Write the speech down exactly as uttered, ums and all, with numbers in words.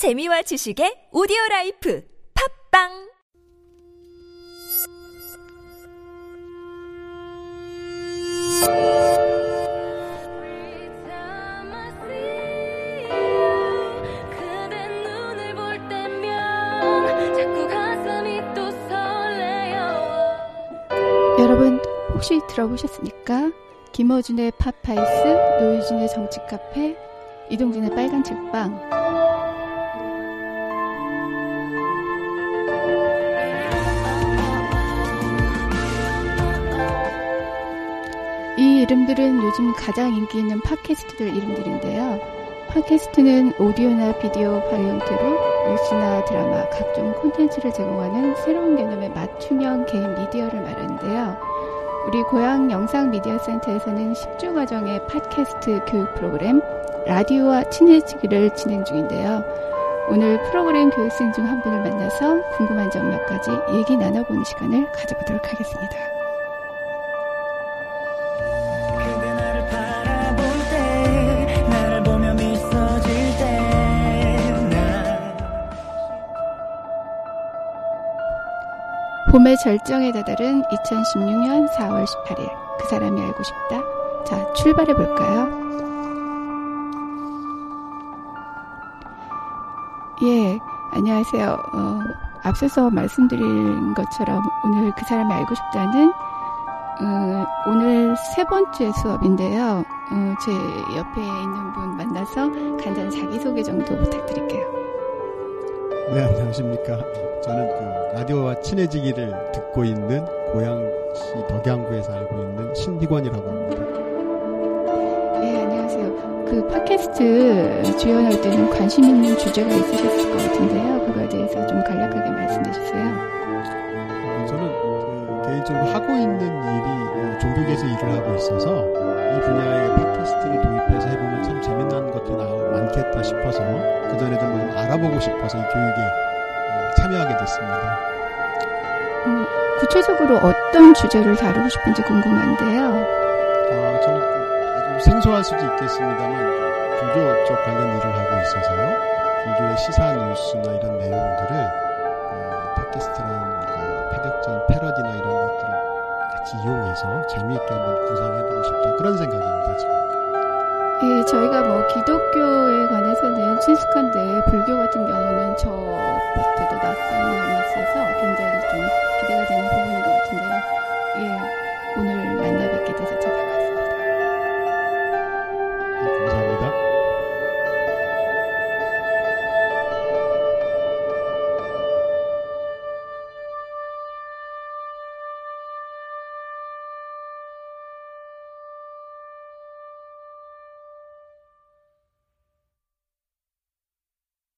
재미와 지식의 오디오라이프 팝빵! 여러분 혹시 들어보셨습니까? 김어준의 팝파이스, 노유진의 정치카페, 이동진의 빨간 책방. 이 이름들은 요즘 가장 인기 있는 팟캐스트들 이름들인데요. 팟캐스트는 오디오나 비디오 파일 형태로 뉴스나 드라마, 각종 콘텐츠를 제공하는 새로운 개념의 맞춤형 개인 미디어를 말하는데요. 우리 고향 영상미디어센터에서는 십 주 과정의 팟캐스트 교육 프로그램 라디오와 친해지기를 진행 중인데요. 오늘 프로그램 교육생 중 한 분을 만나서 궁금한 점 몇 가지 얘기 나눠보는 시간을 가져보도록 하겠습니다. 봄의 절정에 다다른 이천십육 년 사 월 십팔 일, 그 사람이 알고 싶다. 자, 출발해 볼까요? 예, 안녕하세요. 어, 앞서서 말씀드린 것처럼 오늘 그 사람이 알고 싶다는 어, 오늘 세 번째 수업인데요. 어, 제 옆에 있는 분 만나서 간단한 자기소개 정도 부탁드릴게요. 네, 안녕하십니까. 저는 그 라디오와 친해지기를 듣고 있는 고양시 덕양구에 살고 있는 신비권이라고 합니다. 네, 안녕하세요. 그 팟캐스트 주연할 때는 관심 있는 주제가 있으셨을 것 같은데요. 그거에 대해서 좀 간략하게 말씀해 주세요. 저는 그 개인적으로 하고 있는 일이 종교계에서 일을 하고 있어서 이 분야에 팟캐스트를 도입해서 해보면 참 재미난 것도 나와 많겠다 싶어서 그전에도 뭐 좀 알아보고 싶어서 이 교육에 참여하게 됐습니다. 음, 구체적으로 어떤 주제를 다루고 싶은지 궁금한데요. 어, 저는 아주 생소할 수도 있겠습니다만 불교 쪽 관련 일을 하고 있어서요. 불교의 시사 뉴스나 이런 내용들을 어, 팟캐스트랑 그 파격적인 패러디나 이런 것들을 같이 이용해서 재미있게 한번 구상해보고 싶다. 그런 생각입니다, 지금. 예, 저희가 뭐 기독교에 관해서는 친숙한데 불